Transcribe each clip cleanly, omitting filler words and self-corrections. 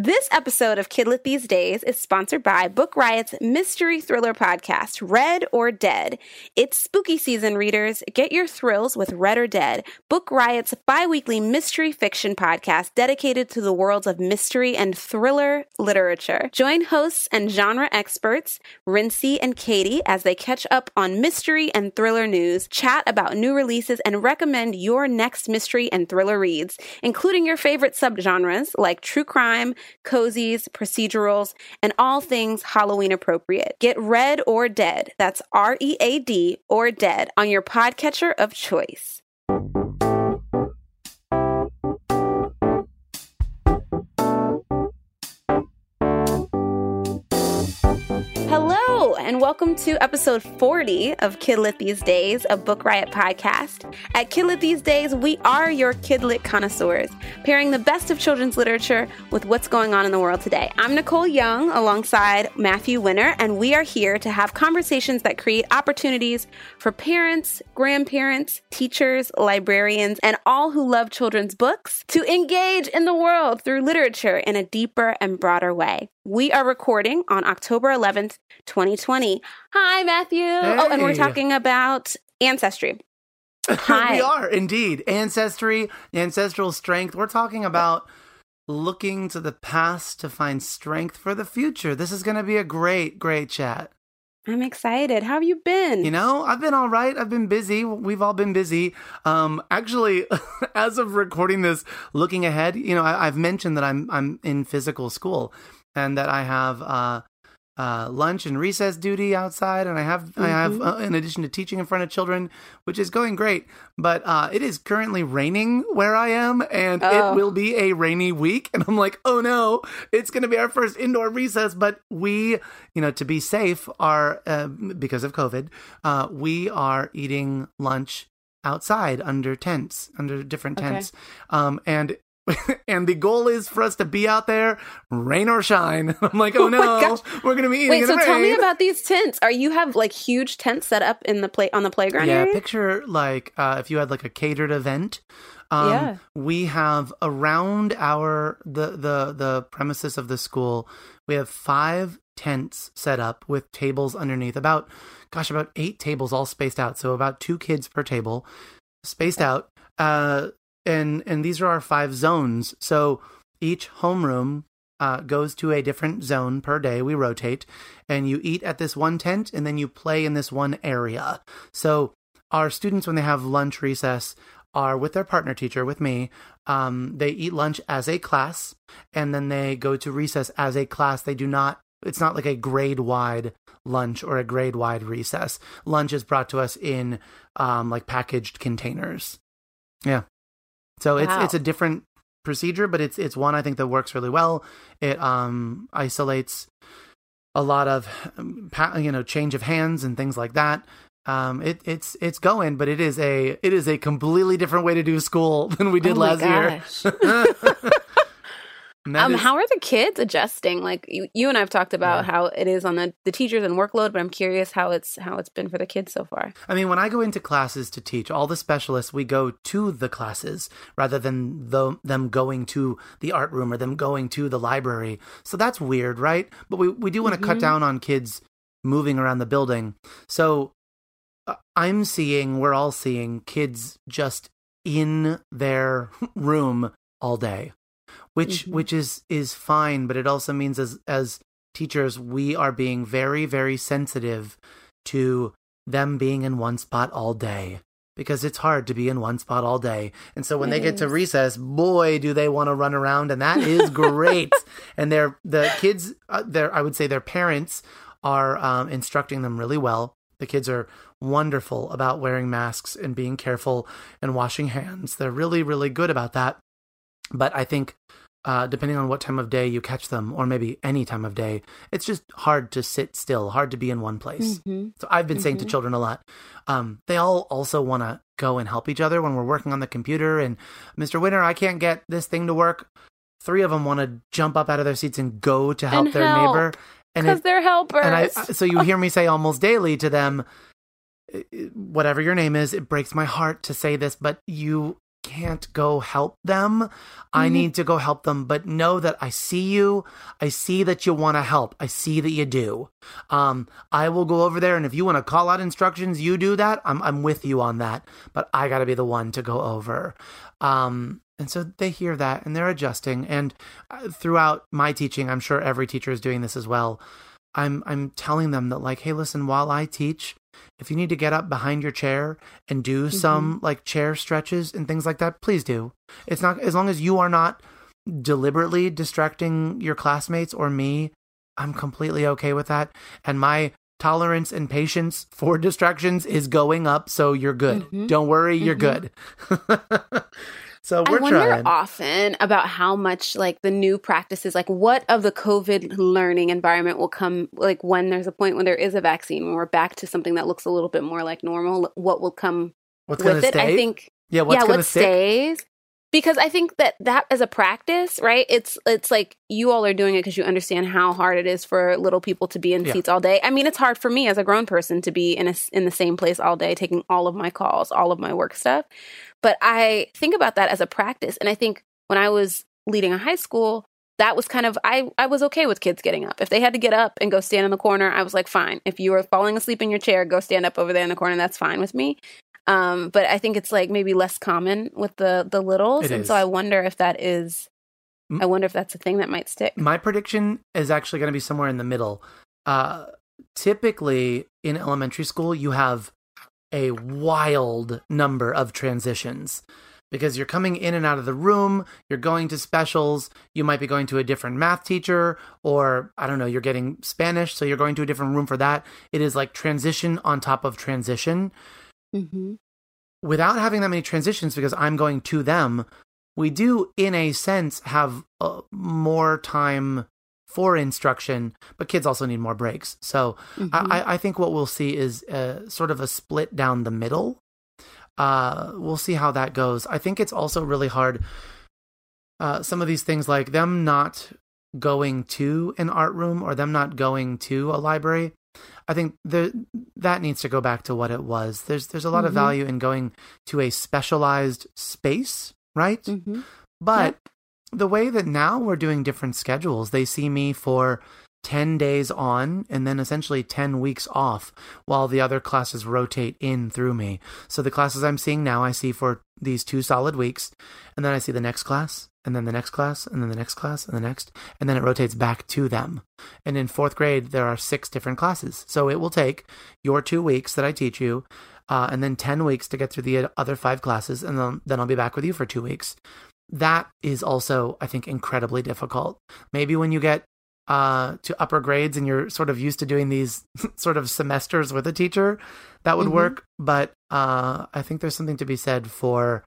This episode of Kidlit These Days is sponsored by Book Riot's mystery thriller podcast, Red or Dead. It's spooky season, readers. Get your thrills with Red or Dead, Book Riot's bi-weekly mystery fiction podcast dedicated to the worlds of mystery and thriller literature. Join hosts and genre experts, Rincy and Katie, as they catch up on mystery and thriller news, chat about new releases, and recommend your next mystery and thriller reads, including your favorite subgenres like true crime, cozies, procedurals, and all things Halloween appropriate. Get Red or Dead, that's R-E-A-D, or Dead, on your podcatcher of choice. Hello, and welcome to episode 40 of Kidlit These Days, a Book Riot podcast. At Kidlit These Days, we are your Kidlit connoisseurs, pairing the best of children's literature with what's going on in the world today. I'm Nicole Young, alongside Matthew Winner, and we are here to have conversations that create opportunities for parents, grandparents, teachers, librarians, and all who love children's books to engage in the world through literature in a deeper and broader way. We are recording on October 11th, 2020. Hi, Matthew. Hey. Oh, and we're talking about ancestry. Hi. We are, indeed. Ancestry, ancestral strength. We're talking about looking to the past to find strength for the future. This is going to be a great, great chat. I'm excited. How have you been? You know, I've been all right. I've been busy. We've all been busy. Actually, as of recording this, looking ahead, you know, I've mentioned that I'm in physical school and that I have lunch and recess duty outside, and I have in addition to teaching in front of children, which is going great. But it is currently raining where I am, and It will be a rainy week. And I'm like, oh no, it's going to be our first indoor recess. But we, you know, to be safe, are because of COVID, we are eating lunch outside under tents, under different tents, and the goal is for us to be out there, rain or shine. I'm like, oh no, we're going to be eating in the rain. Wait, so tell me about these tents. You have like huge tents set up in the on the playground? Yeah, picture like if you had like a catered event. We have around the premises of the school, we have 5 tents set up with tables underneath. About 8 tables all spaced out. So about 2 kids per table spaced out. And these are our 5 zones. So each homeroom goes to a different zone per day. We rotate, and you eat at this one tent, and then you play in this one area. So our students, when they have lunch recess, are with their partner teacher, with me. They eat lunch as a class, and then they go to recess as a class. They do not. It's not like a grade-wide lunch or a grade-wide recess. Lunch is brought to us in like packaged containers. Yeah. So It's a different procedure, but it's one I think that works really well. It isolates a lot of change of hands and things like that. It's going, but it is a completely different way to do school than we did last year. How are the kids adjusting? Like you and I've talked about how it is on the teachers and workload, but I'm curious how it's been for the kids so far. I mean, when I go into classes to teach, all the specialists, we go to the classes rather than them going to the art room or them going to the library. So that's weird, right? But we do want to cut down on kids moving around the building. So we're all seeing kids just in their room all day. Which is fine, but it also means as teachers, we are being very, very sensitive to them being in one spot all day, because it's hard to be in one spot all day. And so when they get to recess, boy, do they want to run around, and that is great. And the kids, I would say their parents are instructing them really well. The kids are wonderful about wearing masks and being careful and washing hands. They're really, really good about that. But I think depending on what time of day you catch them, or maybe any time of day, it's just hard to sit still, hard to be in one place. Mm-hmm. So I've been saying to children a lot, they all also want to go and help each other when we're working on the computer. And Mr. Winter, I can't get this thing to work. 3 of them want to jump up out of their seats and go to help their neighbor. Because they're helpers. And so you hear me say almost daily to them, whatever your name is, it breaks my heart to say this, but you can't go help them. I need to go help them, but know that I see you. I see that you want to help. I see that you do. I will go over there, and if you want to call out instructions, you do that. I'm with you on that, but I got to be the one to go over. And so they hear that, and they're adjusting. And throughout my teaching, I'm sure every teacher is doing this as well. I'm telling them that, like, hey, listen, while I teach, if you need to get up behind your chair and do some like chair stretches and things like that, please do. It's not, as long as you are not deliberately distracting your classmates or me, I'm completely okay with that. And my tolerance and patience for distractions is going up. So you're good. Don't worry. You're good. So we're trying. Often about how much like the new practices, like what of the COVID learning environment will come, like when there's a point when there is a vaccine, when we're back to something that looks a little bit more like normal, what will come with it? Stay? I think, what stays? Because I think that as a practice, right, it's like you all are doing it because you understand how hard it is for little people to be in seats all day. I mean, it's hard for me as a grown person to be in the same place all day, taking all of my calls, all of my work stuff. But I think about that as a practice. And I think when I was leading a high school, that was kind of, I was okay with kids getting up. If they had to get up and go stand in the corner, I was like, fine. If you were falling asleep in your chair, go stand up over there in the corner. That's fine with me. But I think it's like maybe less common with the littles. So I wonder if that's a thing that might stick. My prediction is actually going to be somewhere in the middle. Typically in elementary school, you have a wild number of transitions because you're coming in and out of the room, you're going to specials, you might be going to a different math teacher, or I don't know, you're getting Spanish. So you're going to a different room for that. It is like transition on top of transition. Without having that many transitions, because I'm going to them, we do, in a sense, have more time for instruction, but kids also need more breaks. So I think what we'll see is sort of a split down the middle. We'll see how that goes. I think it's also really hard. Some of these things, like them not going to an art room or them not going to a library, I think that needs to go back to what it was. There's a lot of value in going to a specialized space, right? But the way that now we're doing different schedules, they see me for 10 days on and then essentially 10 weeks off while the other classes rotate in through me. So the classes I'm seeing now, I see for these 2 solid weeks, and then I see the next class, and then the next class, and then the next class, and the next, and then it rotates back to them. And in 4th grade, there are 6 different classes. So it will take your 2 weeks that I teach you, and then 10 weeks to get through the other 5 classes, and then I'll be back with you for 2 weeks. That is also, I think, incredibly difficult. Maybe when you get to upper grades and you're sort of used to doing these sort of semesters with a teacher, that would work. But I think there's something to be said for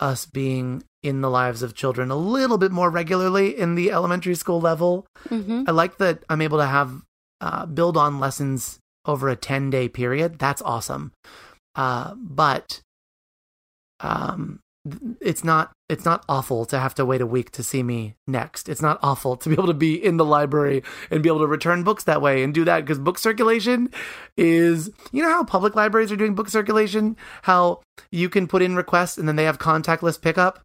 us being in the lives of children a little bit more regularly in the elementary school level. I like that I'm able to have build on lessons over a 10-day period. That's awesome. But it's not awful to have to wait a week to see me next. It's not awful to be able to be in the library and be able to return books that way and do that, because book circulation is, you know how public libraries are doing book circulation, how you can put in requests and then they have contactless pickup.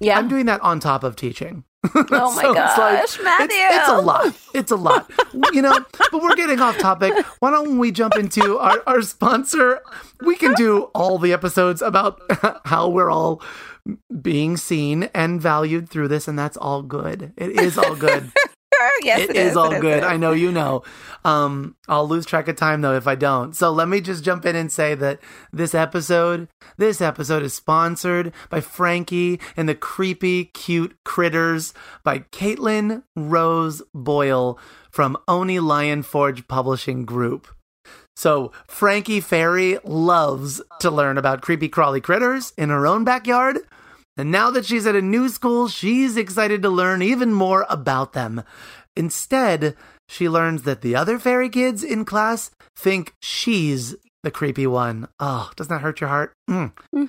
Yeah. I'm doing that on top of teaching. Oh my gosh, it's like, Matthew. It's a lot. It's a lot. You know, but we're getting off topic. Why don't we jump into our sponsor? We can do all the episodes about how we're all being seen and valued through this, and that's all good. It is all good. Yes, it is all good. I know you know. I'll lose track of time, though, if I don't. So let me just jump in and say that this episode is sponsored by Frankie and the Creepy Cute Critters by Caitlin Rose Boyle from Oni Lion Forge Publishing Group. So Frankie Ferry loves to learn about creepy crawly critters in her own backyard. And now that she's at a new school, she's excited to learn even more about them. Instead, she learns that the other fairy kids in class think she's the creepy one. Oh, doesn't that hurt your heart?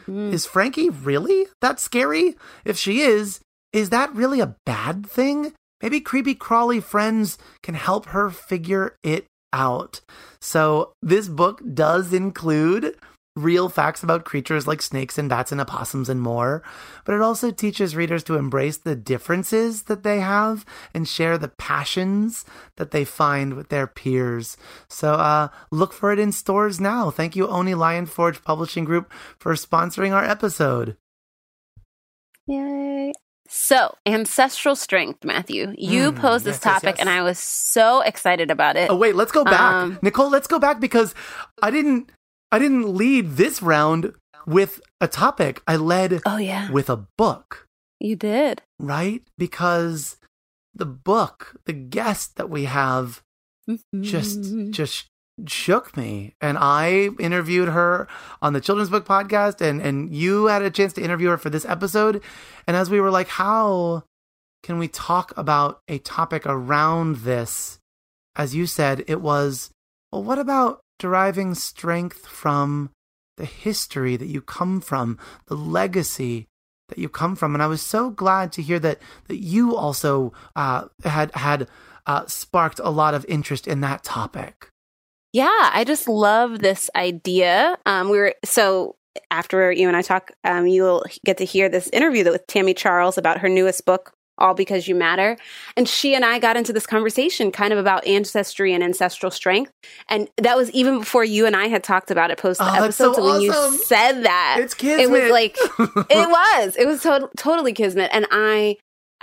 Is Frankie really that scary? If she is that really a bad thing? Maybe creepy crawly friends can help her figure it out. So this book does include real facts about creatures like snakes and bats and opossums and more, but it also teaches readers to embrace the differences that they have and share the passions that they find with their peers. So look for it in stores now. Thank you, Oni Lion Forge Publishing Group, for sponsoring our episode. Yay. So, ancestral strength, Matthew. You posed this topic, and I was so excited about it. Oh, wait, let's go back. Nicole, let's go back, because I didn't lead this round with a topic. I led with a book. You did. Right? Because the book, the guest that we have, just shook me. And I interviewed her on the Children's Book Podcast, and you had a chance to interview her for this episode. And as we were like, how can we talk about a topic around this? As you said, it was, well, what about deriving strength from the history that you come from, the legacy that you come from? And I was so glad to hear that you also had sparked a lot of interest in that topic. Yeah, I just love this idea. After you and I talk, you'll get to hear this interview with Tami Charles about her newest book, All Because You Matter. And she and I got into this conversation kind of about ancestry and ancestral strength. And that was even before you and I had talked about it post the episode. So when you said that, it's kismet. It was like, it was totally kismet. And I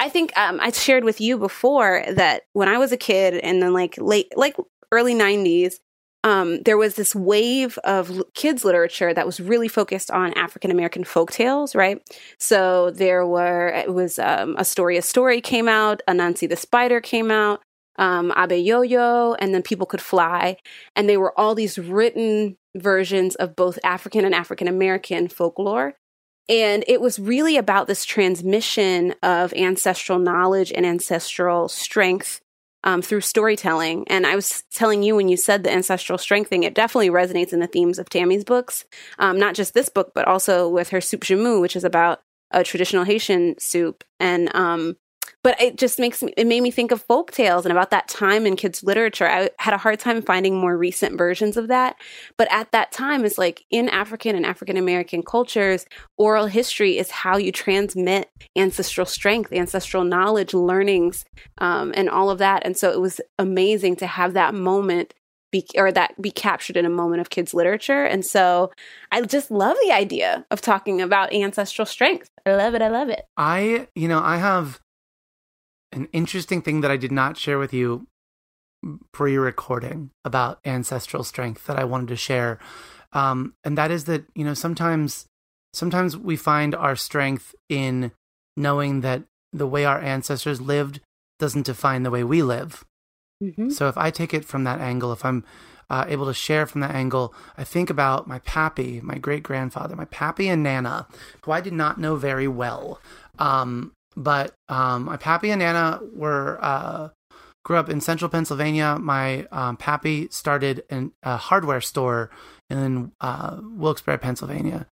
think I shared with you before that when I was a kid and then early 90s, there was this wave of kids' literature that was really focused on African-American folktales, right? So A Story came out, Anansi the Spider came out, Abe Yoyo, and then People Could Fly. And they were all these written versions of both African and African-American folklore. And it was really about this transmission of ancestral knowledge and ancestral strength through storytelling. And I was telling you when you said the ancestral strength thing, it definitely resonates in the themes of Tami's books, not just this book, but also with her soup jamou, which is about a traditional Haitian soup. And but it just made me think of folk tales and about that time in kids' literature. I had a hard time finding more recent versions of that. But at that time, it's like in African and African American cultures, oral history is how you transmit ancestral strength, ancestral knowledge, learnings, and all of that. And so it was amazing to have that moment be captured in a moment of kids' literature. And so I just love the idea of talking about ancestral strength. I love it. I love it. I have an interesting thing that I did not share with you pre-recording about ancestral strength that I wanted to share. And that is that, sometimes we find our strength in knowing that the way our ancestors lived doesn't define the way we live. Mm-hmm. So if I take it from that angle, if I'm able to share from that angle, I think about my pappy, my great-grandfather, my pappy and Nana, who I did not know very well. But my pappy and Nana grew up in central Pennsylvania. My pappy started a hardware store in Wilkes-Barre, Pennsylvania,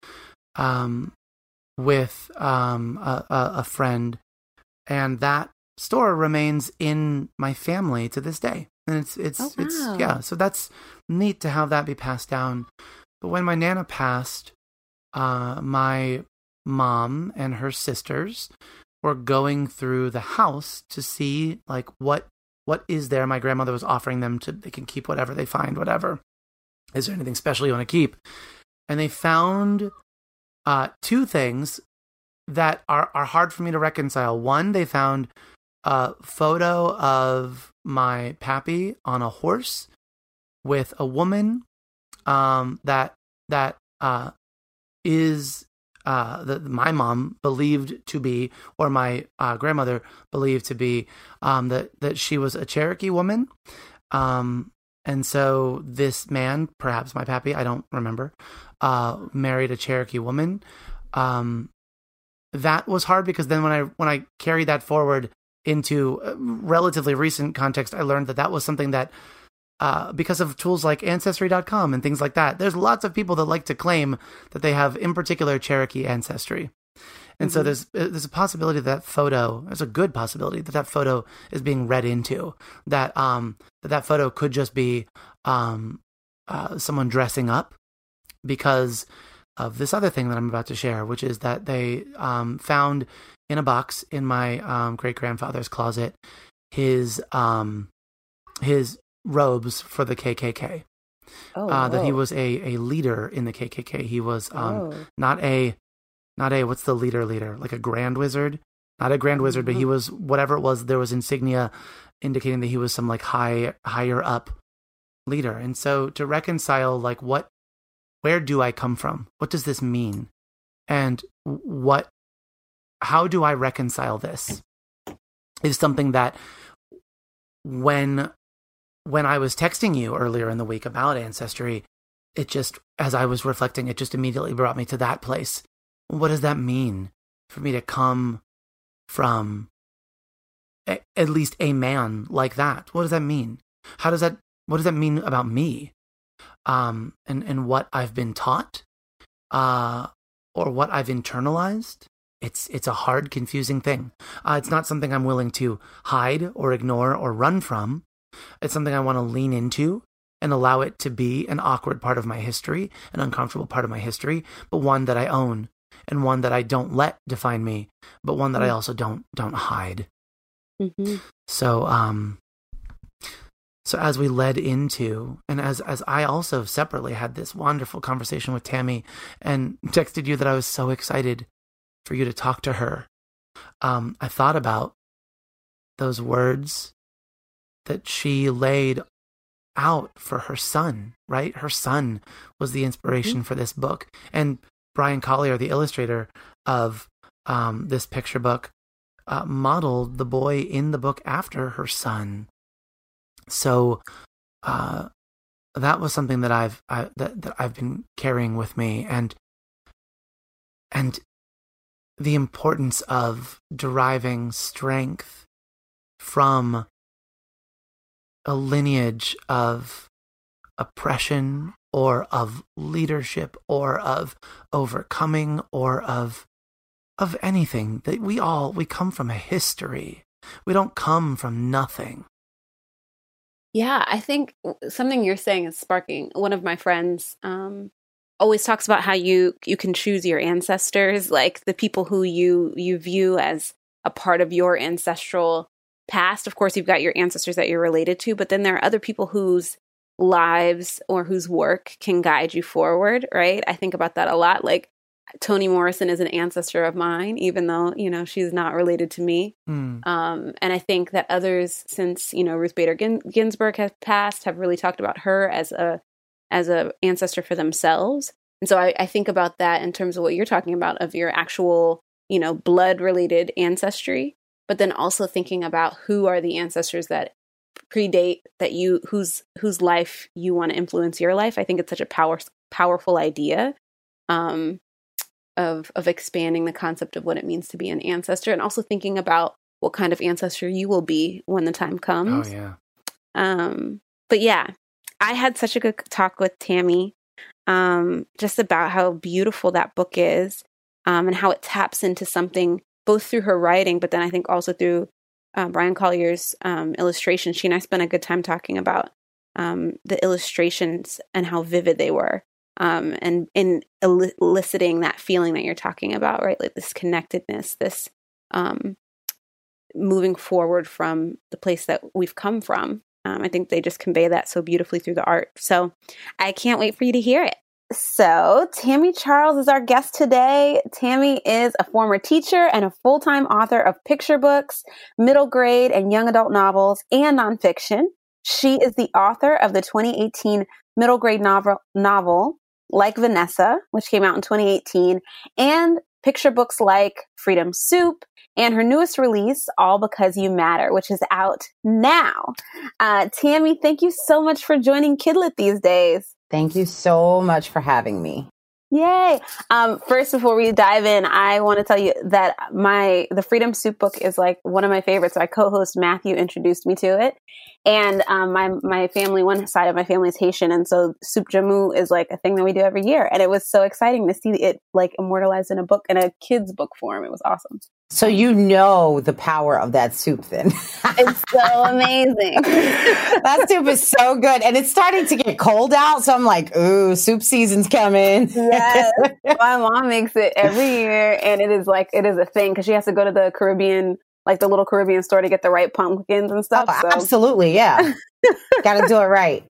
with a friend. And that store remains in my family to this day. And so that's neat to have that be passed down. But when my Nana passed, my mom and her sisters were going through the house to see what is there. My grandmother was offering them they can keep whatever they find, whatever. Is there anything special you want to keep? And they found two things that are hard for me to reconcile. One, they found a photo of my pappy on a horse with a woman that my mom believed to be, or my grandmother believed to be, that she was a Cherokee woman. And so this man, perhaps my pappy, I don't remember, married a Cherokee woman. That was hard because then when I carried that forward into a relatively recent context, I learned that was something that because of tools like Ancestry.com and things like that, there's lots of people that like to claim that they have, in particular, Cherokee ancestry. And so there's a possibility that photo is being read into, that photo could just be someone dressing up because of this other thing that I'm about to share, which is that they found in a box in my great-grandfather's closet his robes for the KKK. That he was a leader in the KKK. He was not a what's the leader like a grand wizard, not a grand wizard, but he was whatever it was. There was insignia indicating that he was some like higher up leader. And so to reconcile like where do I come from? What does this mean? And how do I reconcile this? Is something that when I was texting you earlier in the week about ancestry, it just, as I was reflecting, it just immediately brought me to that place. What does that mean for me to come from at least a man like that? What does that mean? What does that mean about me? And what I've been taught, or what I've internalized. It's a hard, confusing thing. It's not something I'm willing to hide or ignore or run from. It's something I want to lean into and allow it to be an awkward part of my history, an uncomfortable part of my history, but one that I own and one that I don't let define me, but one that I also don't hide. Mm-hmm. So as we led into, and as I also separately had this wonderful conversation with Tami and texted you that I was so excited for you to talk to her, I thought about those words that she laid out for her son, right? Her son was the inspiration for this book. And Brian Collier, the illustrator of this picture book, modeled the boy in the book after her son. So that was something that I've been carrying with me, and the importance of deriving strength from a lineage of oppression or of leadership or of overcoming or of anything. That we come from a history. We don't come from nothing. Yeah, I think something you're saying is sparking. One of my friends always talks about how you can choose your ancestors, like the people who you view as a part of your ancestral past. Of course, you've got your ancestors that you're related to, but then there are other people whose lives or whose work can guide you forward, right? I think about that a lot. Like Toni Morrison is an ancestor of mine, even though, she's not related to me. Mm. And I think that others since, Ruth Bader Ginsburg has passed have really talked about her as a ancestor for themselves. And so I think about that in terms of what you're talking about of your actual, blood-related ancestry, but then also thinking about who are the ancestors that predate whose life you want to influence your life. I think it's such a powerful idea of expanding the concept of what it means to be an ancestor, and also thinking about what kind of ancestor you will be when the time comes. Oh, yeah. But yeah, I had such a good talk with Tami just about how beautiful that book is and how it taps into something both through her writing, but then I think also through Brian Collier's illustration. She and I spent a good time talking about the illustrations and how vivid they were, and in eliciting that feeling that you're talking about, right? Like this connectedness, this moving forward from the place that we've come from. I think they just convey that so beautifully through the art. So I can't wait for you to hear it. So Tami Charles is our guest today. Tami is a former teacher and a full-time author of picture books, middle grade and young adult novels, and nonfiction. She is the author of the 2018 middle grade novel Like Vanessa, which came out in 2018, and picture books like Freedom Soup, and her newest release, All Because You Matter, which is out now. Tami, thank you so much for joining Kidlit These Days. Thank you so much for having me. Yay. First, before we dive in, I want to tell you that the Freedom Soup book is like one of my favorites. My co-host Matthew introduced me to it. And my family, one side of my family is Haitian. And so soup jamou is like a thing that we do every year. And it was so exciting to see it like immortalized in a book, in a kid's book form. It was awesome. So you know the power of that soup then. It's so amazing. That soup is so good. And it's starting to get cold out. So I'm like, ooh, soup season's coming. Yes. My mom makes it every year. And it is like, it is a thing because she has to go to the Caribbean, like the little Caribbean store to get the right pumpkins and stuff. Oh, so. Absolutely. Yeah. Got to do it right.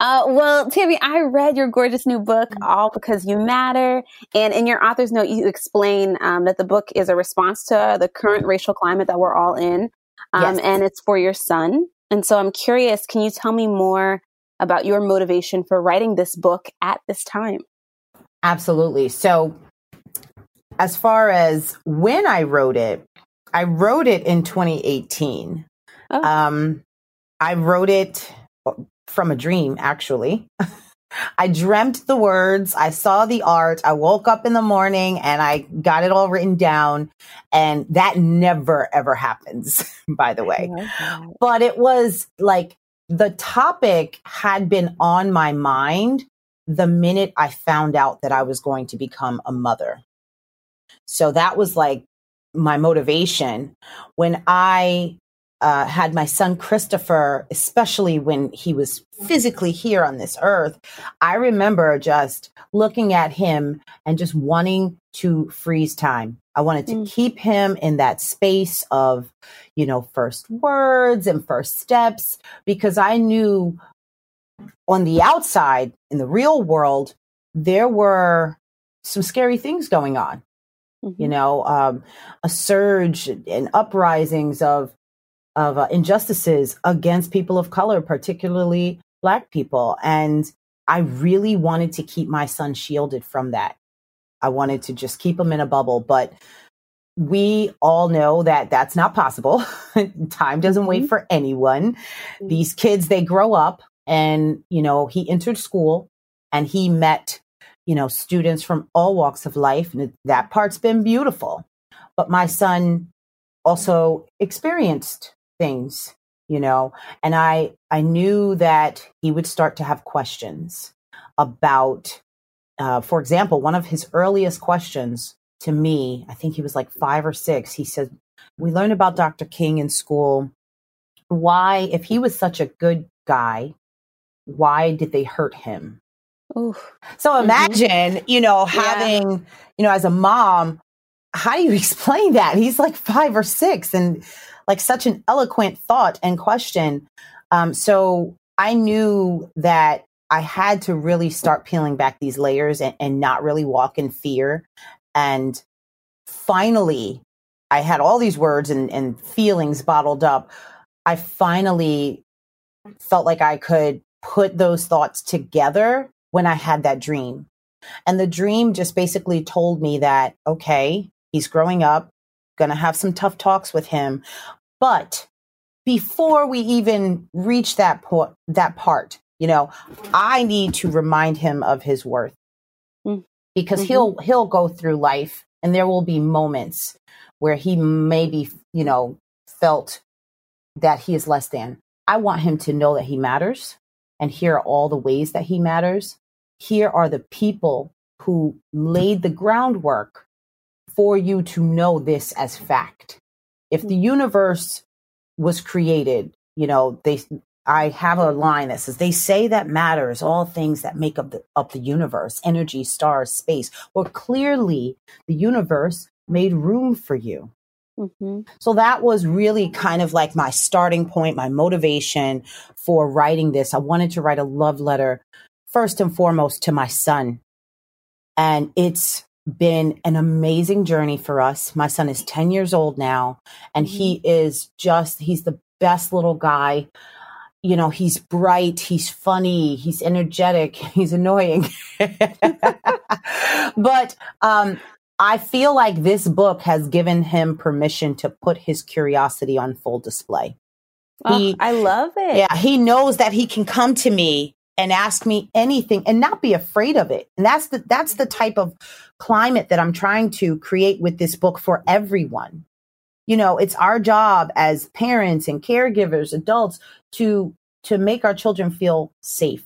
Well, Tami, I read your gorgeous new book, All Because You Matter. And in your author's note, you explain that the book is a response to the current racial climate that we're all in. Yes. And it's for your son. And so I'm curious, can you tell me more about your motivation for writing this book at this time? Absolutely. So as far as when I wrote it in 2018. Oh. I wrote it from a dream, actually. I dreamt the words. I saw the art. I woke up in the morning and I got it all written down. And that never, ever happens, by the way. But it was like the topic had been on my mind the minute I found out that I was going to become a mother. So that was like my motivation. When I had my son Christopher, especially when he was physically here on this earth, I remember just looking at him and just wanting to freeze time. I wanted to keep him in that space of, you know, first words and first steps, because I knew on the outside, in the real world, there were some scary things going on, you know, a surge and uprisings of injustices against people of color, particularly Black people. And I really wanted to keep my son shielded from that. I wanted to just keep him in a bubble. But we all know that that's not possible. Time doesn't wait for anyone. These kids, they grow up and, you know, he entered school and he met, you know, students from all walks of life. And that part's been beautiful. But my son also experienced things, you know, and I knew that he would start to have questions about, for example, one of his earliest questions to me, I think he was like 5 or 6. He said, we learned about Dr. King in school. Why, if he was such a good guy, why did they hurt him? Oof. So imagine, you know, having, you know, as a mom, how do you explain that? He's like 5 or 6 and like such an eloquent thought and question. So I knew that I had to really start peeling back these layers and not really walk in fear. And finally, I had all these words and feelings bottled up. I finally felt like I could put those thoughts together when I had that dream. And the dream just basically told me that, okay, he's growing up, going to have some tough talks with him. But before we even reach that part, you know, I need to remind him of his worth, because he'll go through life and there will be moments where he maybe, you know, felt that he is less than. I want him to know that he matters, and here are all the ways that he matters. Here are the people who laid the groundwork for you to know this as fact. If the universe was created, you know, I have a line that says, they say that matter is all things that make up the universe, energy, stars, space. Well, clearly the universe made room for you. So that was really kind of like my starting point, my motivation for writing this. I wanted to write a love letter, first and foremost, to my son. And it's been an amazing journey for us. My son is 10 years old now, and he is just, he's the best little guy. You know, he's bright, he's funny, he's energetic, he's annoying. But I feel like this book has given him permission to put his curiosity on full display. I love it. Yeah, he knows that he can come to me and ask me anything and not be afraid of it. And that's the type of climate that I'm trying to create with this book for everyone. You know, it's our job as parents and caregivers, adults, to make our children feel safe.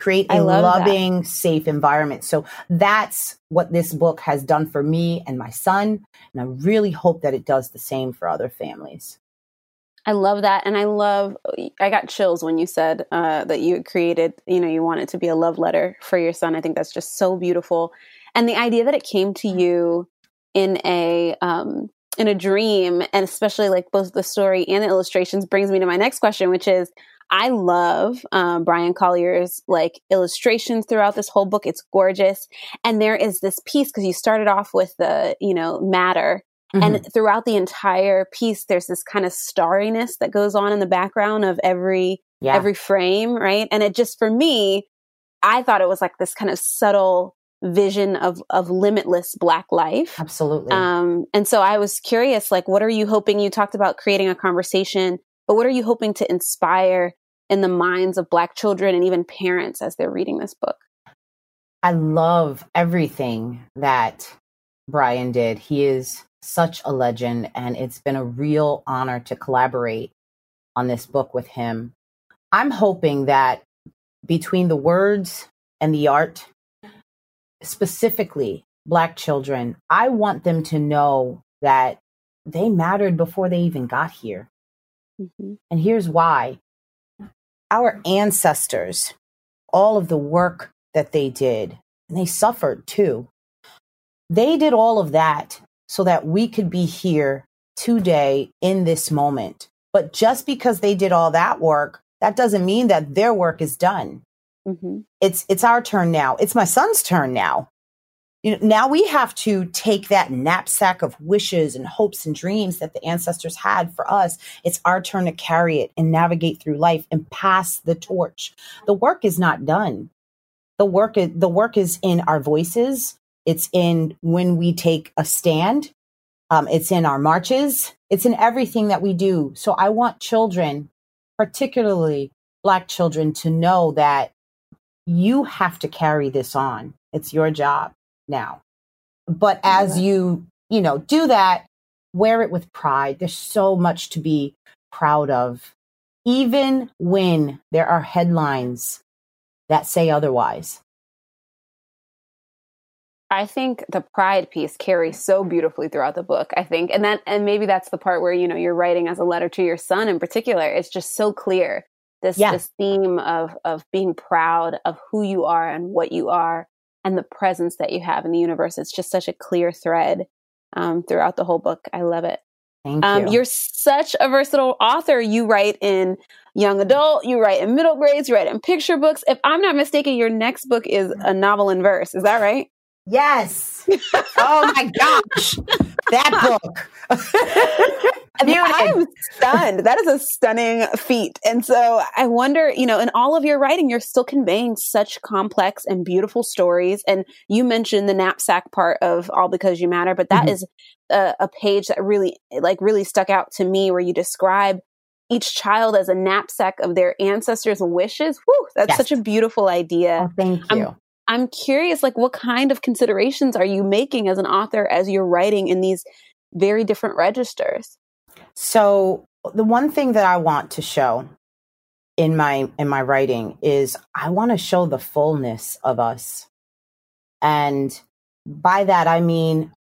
Create a loving, safe environment. So that's what this book has done for me and my son. And I really hope that it does the same for other families. I love that. And I got chills when you said that you created, you want it to be a love letter for your son. I think that's just so beautiful. And the idea that it came to you in a dream, and especially like both the story and the illustrations, brings me to my next question, which is, I love Brian Collier's illustrations throughout this whole book. It's gorgeous. And there is this piece, because you started off with the, matter. Mm-hmm. And throughout the entire piece, there's this kind of starriness that goes on in the background of every frame, right? And it just, for me, I thought it was like this kind of subtle vision of limitless Black life. Absolutely. And so I was curious, what are you hoping? You talked about creating a conversation, but what are you hoping to inspire in the minds of Black children and even parents as they're reading this book? I love everything that Brian did. He is such a legend, and it's been a real honor to collaborate on this book with him. I'm hoping that between the words and the art, specifically Black children, I want them to know that they mattered before they even got here. Mm-hmm. And here's why. Our ancestors, all of the work that they did, and they suffered too. They did all of that so that we could be here today in this moment. But just because they did all that work, that doesn't mean that their work is done. Mm-hmm. It's our turn now. It's my son's turn now. Now we have to take that knapsack of wishes and hopes and dreams that the ancestors had for us. It's our turn to carry it and navigate through life and pass the torch. The work is not done. The work is in our voices. It's in when we take a stand. It's in our marches. It's in everything that we do. So I want children, particularly Black children, to know that you have to carry this on. It's your job now. But as you do that, wear it with pride. There's so much to be proud of, even when there are headlines that say otherwise. I think the pride piece carries so beautifully throughout the book, I think. And maybe that's the part where, you're writing as a letter to your son in particular. It's just so clear. This theme of being proud of who you are and what you are, and the presence that you have in the universe. It's just such a clear thread throughout the whole book. I love it. Thank you. You're such a versatile author. You write in young adult, you write in middle grades, you write in picture books. If I'm not mistaken, your next book is a novel in verse. Is that right? Yes. Oh my gosh. That book. I'm stunned. That is a stunning feat. And so I wonder, in all of your writing, you're still conveying such complex and beautiful stories. And you mentioned the knapsack part of All Because You Matter, but that mm-hmm. is a page that really stuck out to me, where you describe each child as a knapsack of their ancestors' wishes. Whew, that's such a beautiful idea. Oh, thank you. I'm curious, what kind of considerations are you making as an author as you're writing in these very different registers? So the one thing that I want to show in my writing is I want to show the fullness of us. And by that, I mean,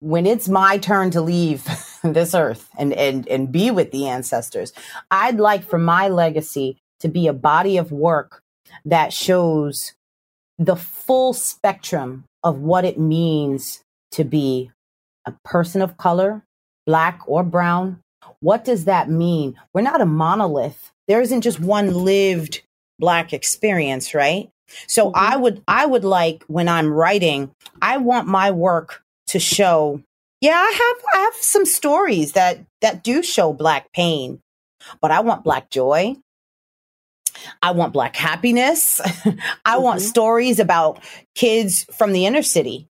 when it's my turn to leave this earth and be with the ancestors, I'd like for my legacy to be a body of work that shows the full spectrum of what it means to be a person of color, Black or brown. What does that mean? We're not a monolith. There isn't just one lived Black experience, right? So mm-hmm. I would like, when I'm writing, I want my work to show, I have some stories that do show Black pain, but I want Black joy. I want Black happiness. I mm-hmm. want stories about kids from the inner city.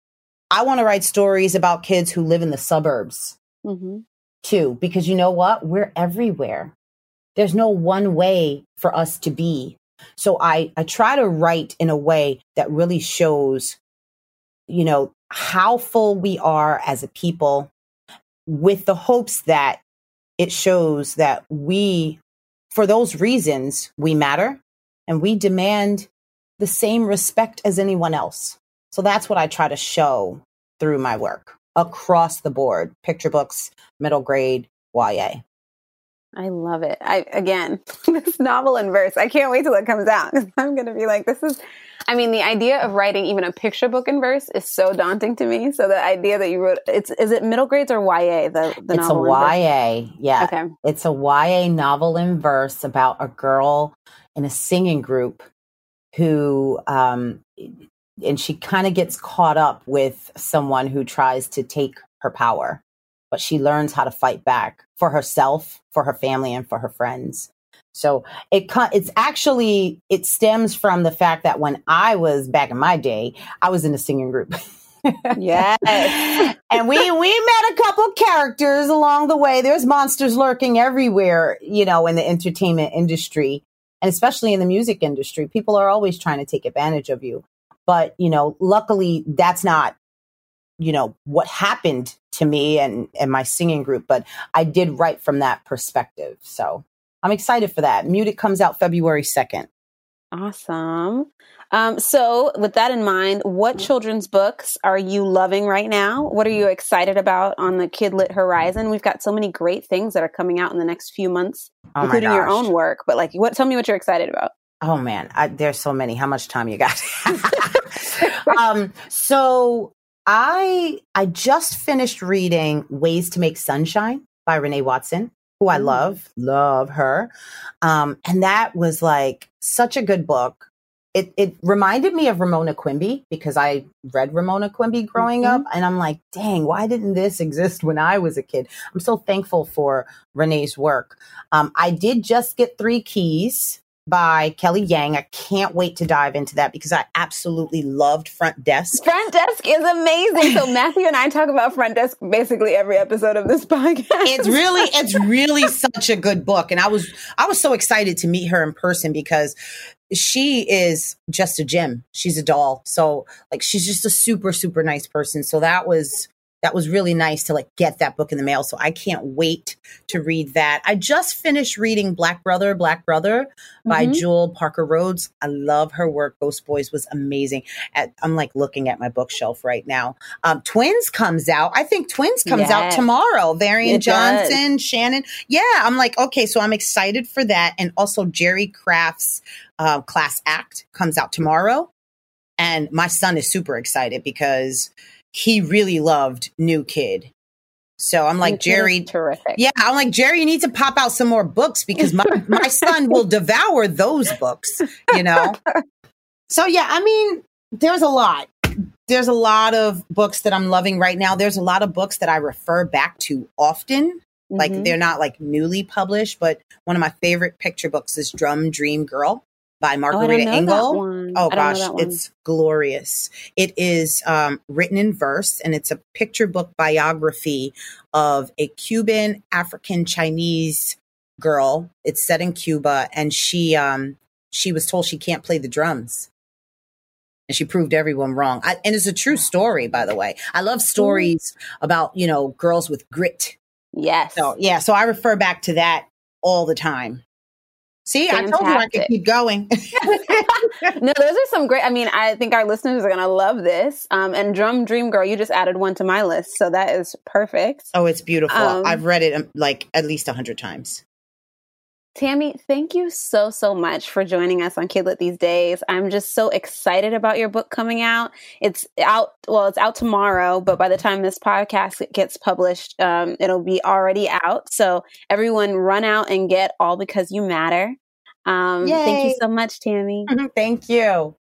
I want to write stories about kids who live in the suburbs. Mm-hmm. Too, because you know what? We're everywhere. There's no one way for us to be. So I try to write in a way that really shows, how full we are as a people, with the hopes that it shows that we, for those reasons, we matter and we demand the same respect as anyone else. So that's what I try to show through my work across the board, picture books, middle grade, YA. I love it. Again, this novel in verse, I can't wait till it comes out. I'm going to be like, the idea of writing even a picture book in verse is so daunting to me. So the idea that you wrote, is it middle grades or YA? The it's novel a YA. Verse? Yeah. Okay. It's a YA novel in verse about a girl in a singing group who, and she kind of gets caught up with someone who tries to take her power. But she learns how to fight back for herself, for her family, and for her friends. So it stems from the fact that when I was back in my day, I was in a singing group. Yes. And we met a couple characters along the way. There's monsters lurking everywhere, you know, in the entertainment industry, and especially in the music industry. People are always trying to take advantage of you. But, you know, luckily that's not, you know, what happened to me and my singing group, but I did write from that perspective. So I'm excited for that. Muted comes out February 2nd. Awesome. So with that in mind, what children's books are you loving right now? What are you excited about on the Kidlit horizon? We've got so many great things that are coming out in the next few months, including your own work. But tell me what you're excited about. Oh man, there's so many. How much time you got? So I just finished reading Ways to Make Sunshine by Renee Watson, who I love her. And that was like such a good book. It reminded me of Ramona Quimby because I read Ramona Quimby growing up, and I'm like, dang, why didn't this exist when I was a kid? I'm so thankful for Renee's work. I did just get Three Keys by Kelly Yang. I can't wait to dive into that because I absolutely loved Front Desk. Front Desk is amazing. So Matthew and I talk about Front Desk basically every episode of this podcast. It's really such a good book. And I was so excited to meet her in person because she is just a gem. She's a doll. So like, she's just a super, super nice person. So that was really nice to like get that book in the mail. So I can't wait to read that. I just finished reading Black Brother by Jewel Parker Rhodes. I love her work. Ghost Boys was amazing. I'm like looking at my bookshelf right now. Twins comes out. I think Twins comes out tomorrow. Varian Johnson, does. Shannon. Yeah. I'm like, okay, so I'm excited for that. And also Jerry Craft's Class Act comes out tomorrow. And my son is super excited because he really loved New Kid. So I'm like, Jerry, terrific. Yeah, I'm like, Jerry, you need to pop out some more books because my son will devour those books, you know? So yeah, I mean, there's a lot. There's a lot of books that I'm loving right now. There's a lot of books that I refer back to often. Like they're not like newly published, but one of my favorite picture books is Drum Dream Girl by Margarita Engel. Oh gosh, it's glorious. It is written in verse, and it's a picture book biography of a Cuban African Chinese girl. It's set in Cuba, and she was told she can't play the drums, and she proved everyone wrong. And it's a true story, by the way. I love stories about, you know, girls with grit. Yes. So yeah, so I refer back to that all the time. See, fantastic. I told you I could keep going. No, those are some great. I mean, I think our listeners are going to love this. And Drum Dream Girl, you just added one to my list. So that is perfect. Oh, it's beautiful. I've read it like at least 100 times. Tami, thank you so, so much for joining us on Kidlit These Days. I'm just so excited about your book coming out. It's out tomorrow, but by the time this podcast gets published, it'll be already out. So everyone run out and get All Because You Matter. Thank you so much, Tami. Thank you.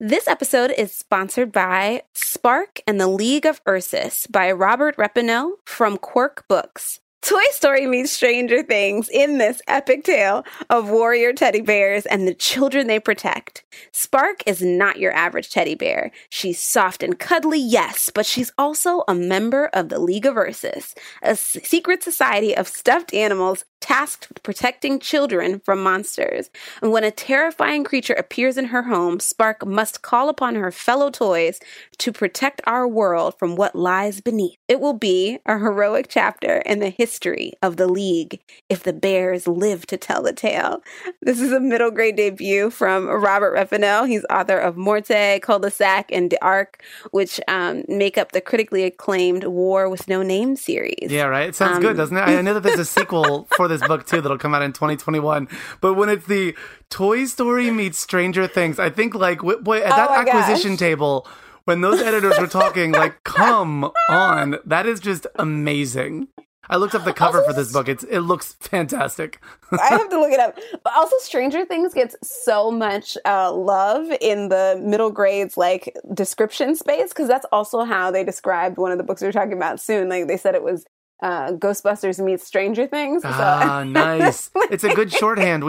This episode is sponsored by Spark and the League of Ursus by Robert Repineau from Quirk Books. Toy Story meets Stranger Things in this epic tale of warrior teddy bears and the children they protect. Spark is not your average teddy bear. She's soft and cuddly, yes, but she's also a member of the League of Ursus, a secret society of stuffed animals tasked with protecting children from monsters. And when a terrifying creature appears in her home, Spark must call upon her fellow toys to protect our world from what lies beneath. It will be a heroic chapter in the history history of the league if the Bears live to tell the tale. This is a middle grade debut from Robert Refenel. He's author of Morte, Cul-de-Sac, and D'Arc, which make up the critically acclaimed War with No Name series. Yeah, right? It sounds good, doesn't it? I know that there's a sequel for this book, too, that'll come out in 2021. But when it's the Toy Story meets Stranger Things, I think, like, boy, at that acquisition table... When those editors were talking, like, come on. That is just amazing. I looked up the cover for this book. It looks fantastic. I have to look it up. But also, Stranger Things gets so much love in the middle grades, like, description space, because that's also how they described one of the books we were talking about soon. Like, they said it was Ghostbusters meets Stranger Things. So. Ah, nice. It's a good shorthand.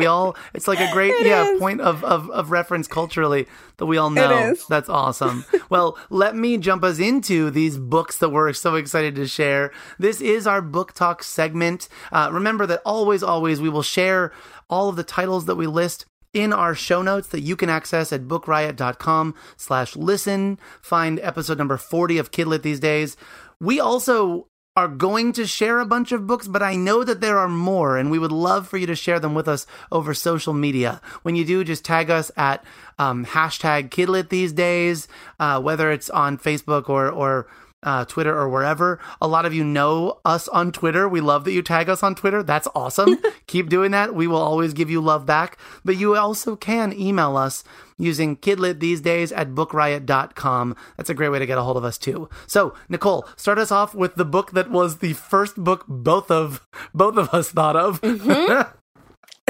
It's like a great point of reference culturally that we all know. It is. That's awesome. Well, let me jump us into these books that we're so excited to share. This is our book talk segment. Remember that always we will share all of the titles that we list in our show notes that you can access at bookriot.com/listen. Find episode number 40 of Kidlit These Days. We also are going to share a bunch of books, but I know that there are more, and we would love for you to share them with us over social media. When you do, just tag us at hashtag Kidlit These Days, whether it's on Facebook or Twitter or wherever. A lot of you know us on Twitter. We love that you tag us on Twitter. That's awesome. Keep doing that. We will always give you love back. But you also can email us using kidlitthesedays@bookriot.com. That's a great way to get a hold of us too. So, Nicole, start us off with the book that was the first book both of us thought of. Mm-hmm.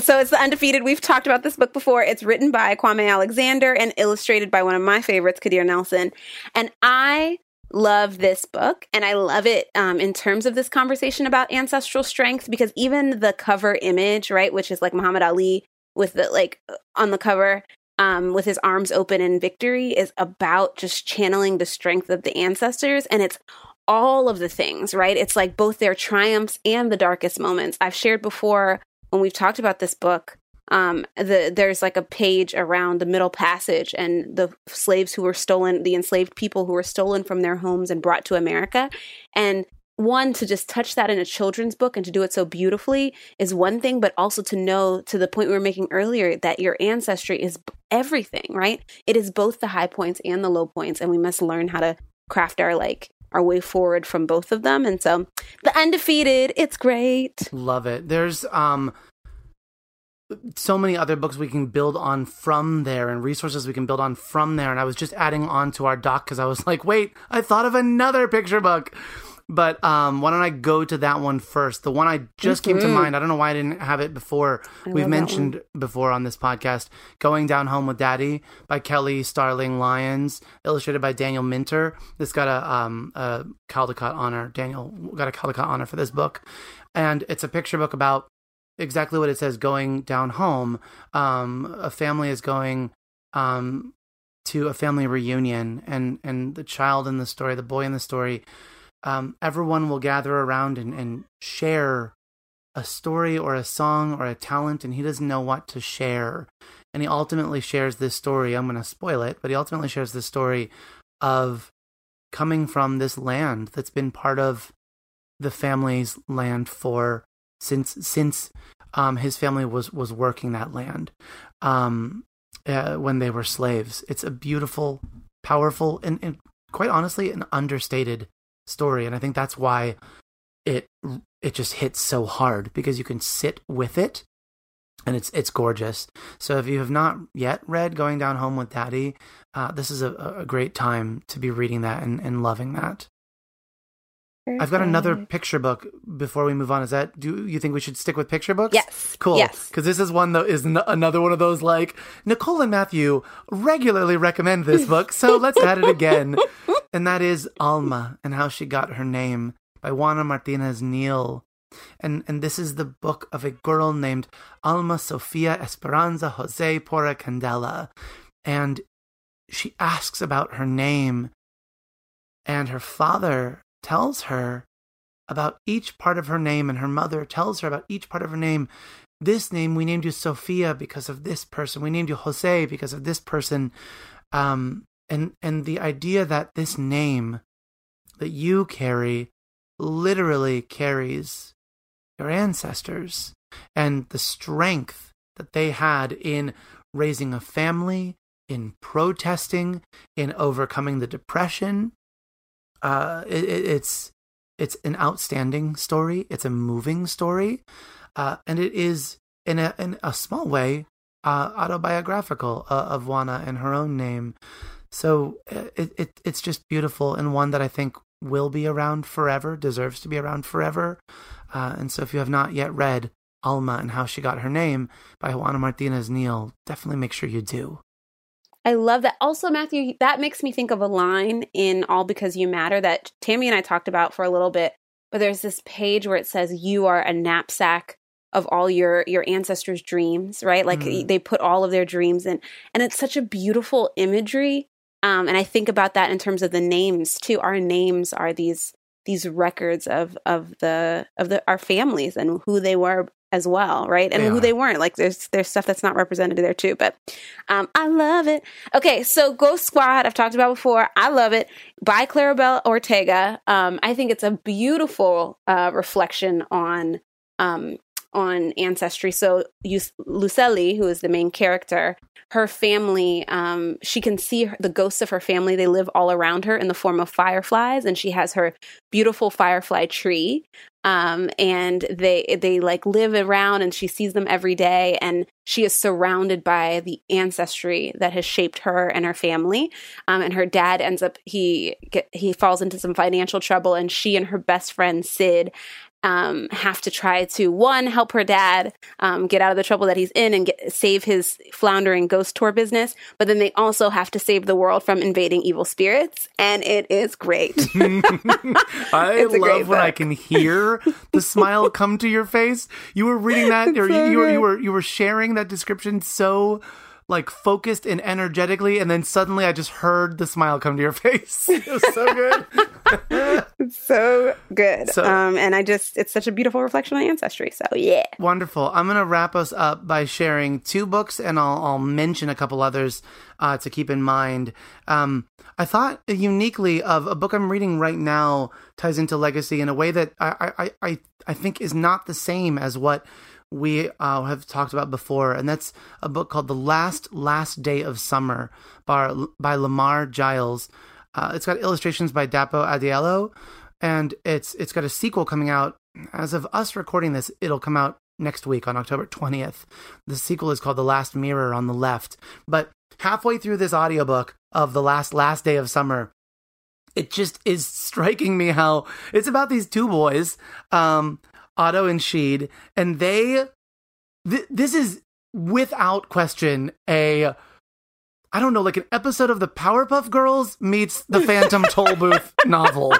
So it's The Undefeated. We've talked about this book before. It's written by Kwame Alexander and illustrated by one of my favorites, Kadir Nelson. And I love this book, and I love it in terms of this conversation about ancestral strength, because even the cover image, right, which is like Muhammad Ali with the, like, on the cover with his arms open in victory, is about just channeling the strength of the ancestors. And it's all of the things, right? It's like both their triumphs and the darkest moments. I've shared before when we've talked about this book, there's like a page around the Middle Passage and the slaves who were stolen, the enslaved people who were stolen from their homes and brought to America. And one, to just touch that in a children's book and to do it so beautifully is one thing, but also to know, to the point we were making earlier, that your ancestry is everything, right? It is both the high points and the low points, and we must learn how to craft our way forward from both of them. And so The Undefeated, it's great. Love it. There's so many other books we can build on from there, and resources we can build on from there. And I was just adding on to our doc because I was like, wait, I thought of another picture book. But why don't I go to that one first? The one I just came to mind. I don't know why I didn't have it before. We've mentioned before on this podcast, Going Down Home with Daddy by Kelly Starling Lyons, illustrated by Daniel Minter. This got a Caldecott honor. Daniel got a Caldecott honor for this book. And it's a picture book about exactly what it says, going down home. A family is going to a family reunion, and the child in the story, the boy in the story, everyone will gather around and share a story or a song or a talent, and he doesn't know what to share. And he ultimately shares this story. I'm going to spoil it, but he ultimately shares this story of coming from this land that's been part of the family's land for since his family was working that land when they were slaves. It's a beautiful, powerful, and quite honestly, an understated story. And I think that's why it just hits so hard, because you can sit with it, and it's gorgeous. So if you have not yet read Going Down Home with Daddy, this is a great time to be reading that and loving that. I've got another picture book before we move on. Is that, do you think we should stick with picture books? Yes. Cool. Yes. Because this is one that is another one of those, like, Nicole and Matthew regularly recommend this book, so let's add it again. And that is Alma and How She Got Her Name by Juana Martinez-Neal. And this is the book of a girl named Alma Sofia Esperanza Jose Porra Candela. And she asks about her name, and her father tells her about each part of her name, and her mother tells her about each part of her name. This name, we named you Sophia because of this person. We named you Jose because of this person. And the idea that this name that you carry literally carries your ancestors and the strength that they had in raising a family, in protesting, in overcoming the Depression. It's an outstanding story. It's a moving story. And it is, in a small way, autobiographical of Juana and her own name. So it's just beautiful, and one that I think will be around forever, deserves to be around forever. And so if you have not yet read Alma and How She Got Her Name by Juana Martinez-Neal, definitely make sure you do. I love that. Also, Matthew, that makes me think of a line in All Because You Matter that Tami and I talked about for a little bit, but there's this page where it says, you are a knapsack of all your ancestors' dreams, right? Like they put all of their dreams in, and it's such a beautiful imagery. And I think about that in terms of the names too. Our names are these records of our families and who they were as well, right? And who they weren't. Like there's stuff that's not represented there too, but I love it. Okay, so Ghost Squad, I've talked about before. I love it. By Clarabelle Ortega. I think it's a beautiful reflection on ancestry. So Lucely, who is the main character, her family, she can see the ghosts of her family. They live all around her in the form of fireflies, and she has her beautiful firefly tree. And they like live around, and she sees them every day, and she is surrounded by the ancestry that has shaped her and her family. And her dad ends up, he falls into some financial trouble, and she and her best friend Sid have to try to, one, help her dad get out of the trouble that he's in and save his floundering ghost tour business, but then they also have to save the world from invading evil spirits, and it is great. I love when I can hear the smile come to your face. You were reading that, or you were sharing that description so like focused and energetically, and then suddenly I just heard the smile come to your face. It was so good. So good. So, and it's such a beautiful reflection on ancestry. So yeah. Wonderful. I'm going to wrap us up by sharing two books, and I'll mention a couple others to keep in mind. I thought uniquely of a book I'm reading right now ties into legacy in a way that I think is not the same as what we have talked about before, and that's a book called The Last Last Day of Summer by Lamar Giles. It's got illustrations by Dapo Adiello, and it's got a sequel coming out. As of us recording this, it'll come out next week on October 20th. The sequel is called The Last Mirror on the Left. But halfway through this audiobook of The Last Last Day of Summer, it just is striking me how it's about these two boys, Otto and Sheed, and this is without question an episode of the Powerpuff Girls meets the Phantom Toll Booth novel.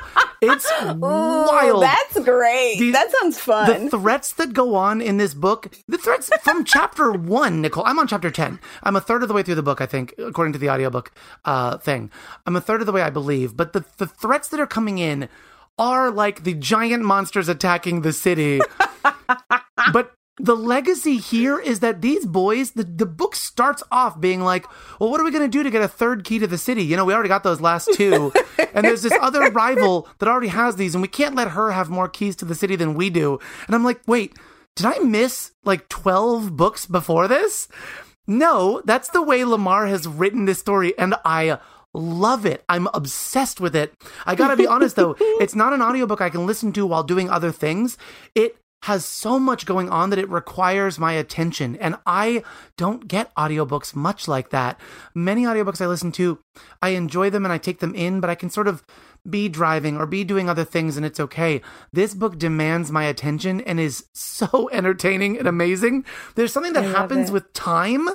It's wild. That's great. That sounds fun. The threats that go on in this book, the threats from chapter 1, Nicole. I'm on chapter 10. I'm a third of the way through the book, I think, according to the audiobook thing. I'm a third of the way, I believe. But the threats that are coming in are like the giant monsters attacking the city. But the legacy here is that these boys, the book starts off being like, well, what are we going to do to get a third key to the city? You know, we already got those last two. And there's this other rival that already has these, and we can't let her have more keys to the city than we do. And I'm like, wait, did I miss like 12 books before this? No, that's the way Lamar has written this story, and I love it. I'm obsessed with it. I gotta be honest, though, it's not an audiobook I can listen to while doing other things. It has so much going on that it requires my attention, and I don't get audiobooks much like that. Many audiobooks I listen to, I enjoy them and I take them in, but I can sort of be driving or be doing other things, and it's okay. This book demands my attention and is so entertaining and amazing. There's something that happens with time.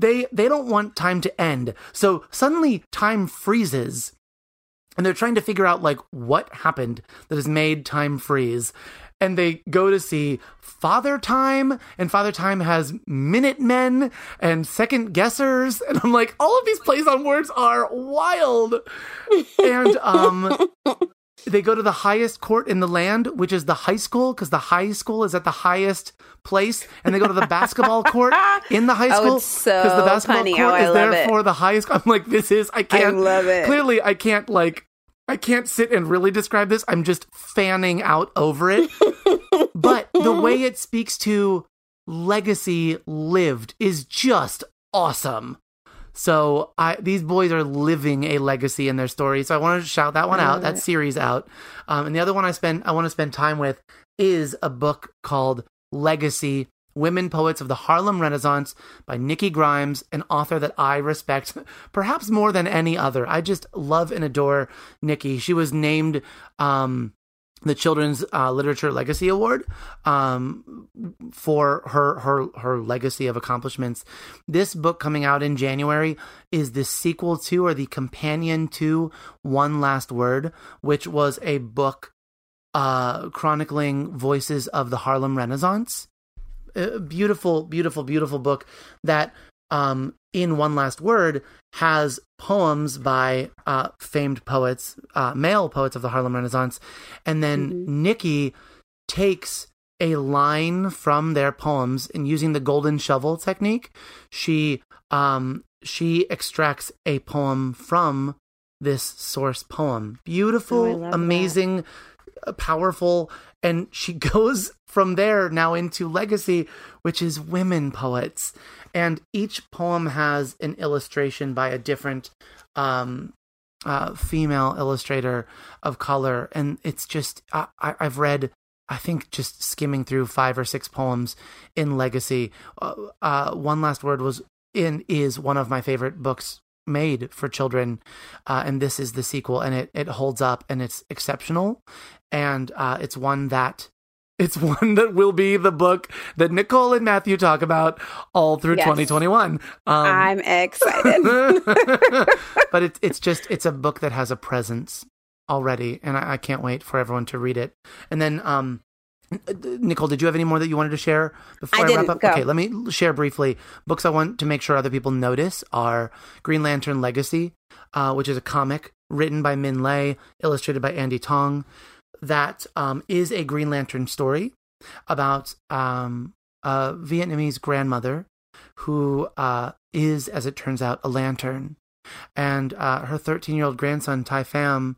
They don't want time to end. So suddenly time freezes, and they're trying to figure out like what happened that has made time freeze. And they go to see Father Time, and Father Time has Minutemen and Second Guessers. And I'm like, all of these plays on words are wild. And they go to the highest court in the land, which is the high school, because the high school is at the highest place. And they go to the basketball court in the high school, because the basketball court is there for the highest. I'm like, this is, I can't. I love it. Clearly, I can't sit and really describe this. I'm just fanning out over it. But the way it speaks to legacy lived is just awesome. So these boys are living a legacy in their story. So I want to shout that one out, that series out. And the other one I want to spend time with is a book called Legacy: Women Poets of the Harlem Renaissance by Nikki Grimes, an author that I respect perhaps more than any other. I just love and adore Nikki. She was named the Children's Literature Legacy Award for her legacy of accomplishments. This book coming out in January is the sequel to or the companion to One Last Word, which was a book chronicling voices of the Harlem Renaissance. A beautiful, beautiful, beautiful book that in One Last Word has poems by famed poets, male poets of the Harlem Renaissance. And then Nikki takes a line from their poems and using the golden shovel technique, she extracts a poem from this source poem. Beautiful, amazing, powerful. And she goes from there now into legacy, which is women poets. And each poem has an illustration by a different female illustrator of color. And it's just, I've read, I think, just skimming through 5 or 6 poems in Legacy. One Last Word is one of my favorite books made for children. And this is the sequel, and it holds up, and it's exceptional. And it's one that will be the book that Nicole and Matthew talk about all through 2021. I'm excited. But it's a book that has a presence already, and I can't wait for everyone to read it. And then Nicole, did you have any more that you wanted to share before I wrap up? Go. Okay, let me share briefly. Books I want to make sure other people notice are Green Lantern Legacy, which is a comic written by Min Lay, illustrated by Andy Tong. That is a Green Lantern story about a Vietnamese grandmother who is, as it turns out, a lantern. And her 13-year-old grandson, Ty Pham,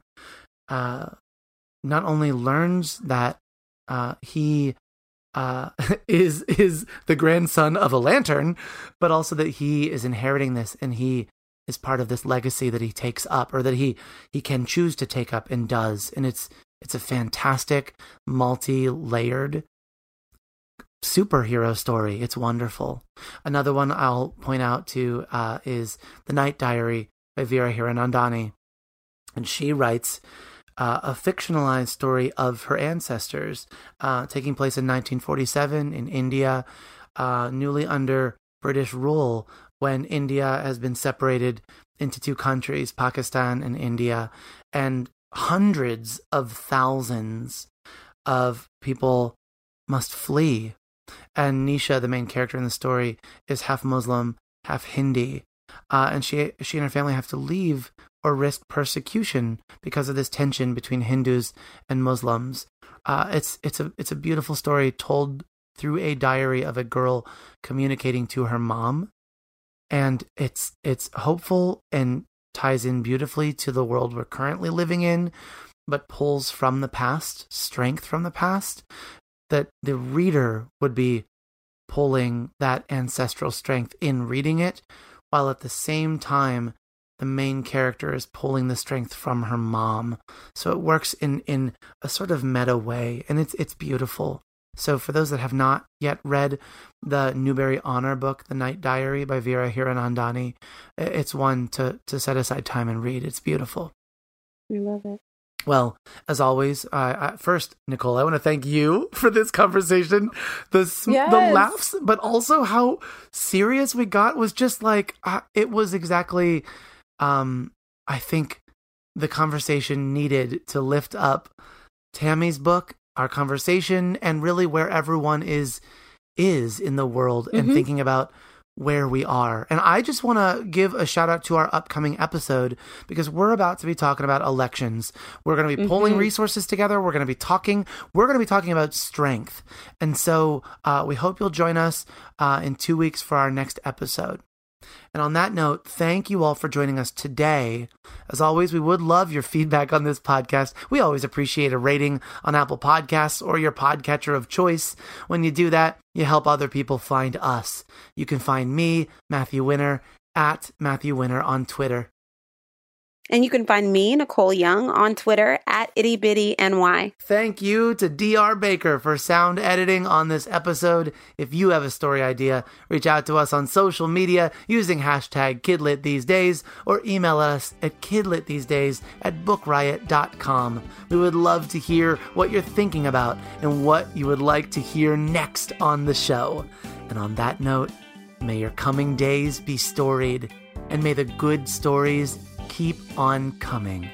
not only learns that he is the grandson of a lantern, but also that he is inheriting this, and he is part of this legacy that he takes up, or that he can choose to take up and does. And it's a fantastic, multi-layered superhero story. It's wonderful. Another one I'll point out to is The Night Diary by Vera Hiranandani. And she writes a fictionalized story of her ancestors taking place in 1947 in India, newly under British rule, when India has been separated into 2 countries, Pakistan and India, and hundreds of thousands of people must flee. And Nisha, the main character in the story, is half Muslim, half Hindi. And she and her family have to leave or risk persecution because of this tension between Hindus and Muslims. It's a beautiful story told through a diary of a girl communicating to her mom. And it's hopeful and ties in beautifully to the world we're currently living in, but pulls from the past, strength from the past, that the reader would be pulling that ancestral strength in reading it, while at the same time, the main character is pulling the strength from her mom. So it works in a sort of meta way, and it's beautiful. So for those that have not yet read the Newbery Honor book, The Night Diary by Vera Hiranandani, it's one to set aside time and read. It's beautiful. We love it. Well, as always, first, Nicole, I want to thank you for this conversation. The laughs, but also how serious we got was just like, it was exactly, I think, the conversation needed to lift up Tami's book, our conversation, and really where everyone is in the world, and thinking about where we are. And I just want to give a shout out to our upcoming episode, because we're about to be talking about elections. We're going to be pulling resources together. We're going to be talking about strength. And so we hope you'll join us in 2 weeks for our next episode. And on that note, thank you all for joining us today. As always, we would love your feedback on this podcast. We always appreciate a rating on Apple Podcasts or your podcatcher of choice. When you do that, you help other people find us. You can find me, Matthew Winner, at Matthew Winner on Twitter. And you can find me, Nicole Young, on Twitter, at ittybittyny. Thank you to D.R. Baker for sound editing on this episode. If you have a story idea, reach out to us on social media using hashtag KidlitTheseDays or email us at KidlitTheseDays@BookRiot.com. We would love to hear what you're thinking about and what you would like to hear next on the show. And on that note, may your coming days be storied, and may the good stories keep on coming.